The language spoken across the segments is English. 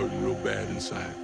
hurting real bad inside.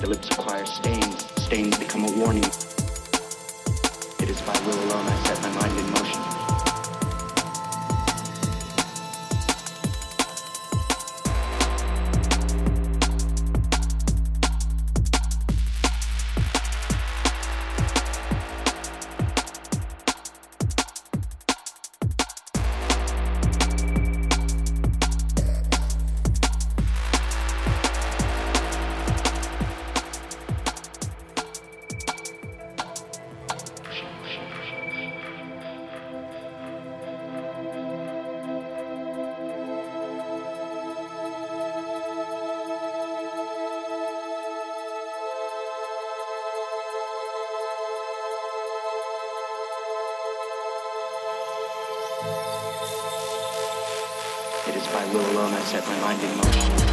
The lips acquire stains. Stains become a warning. It is by will alone I set my mind in motion. By will alone I set my mind in motion.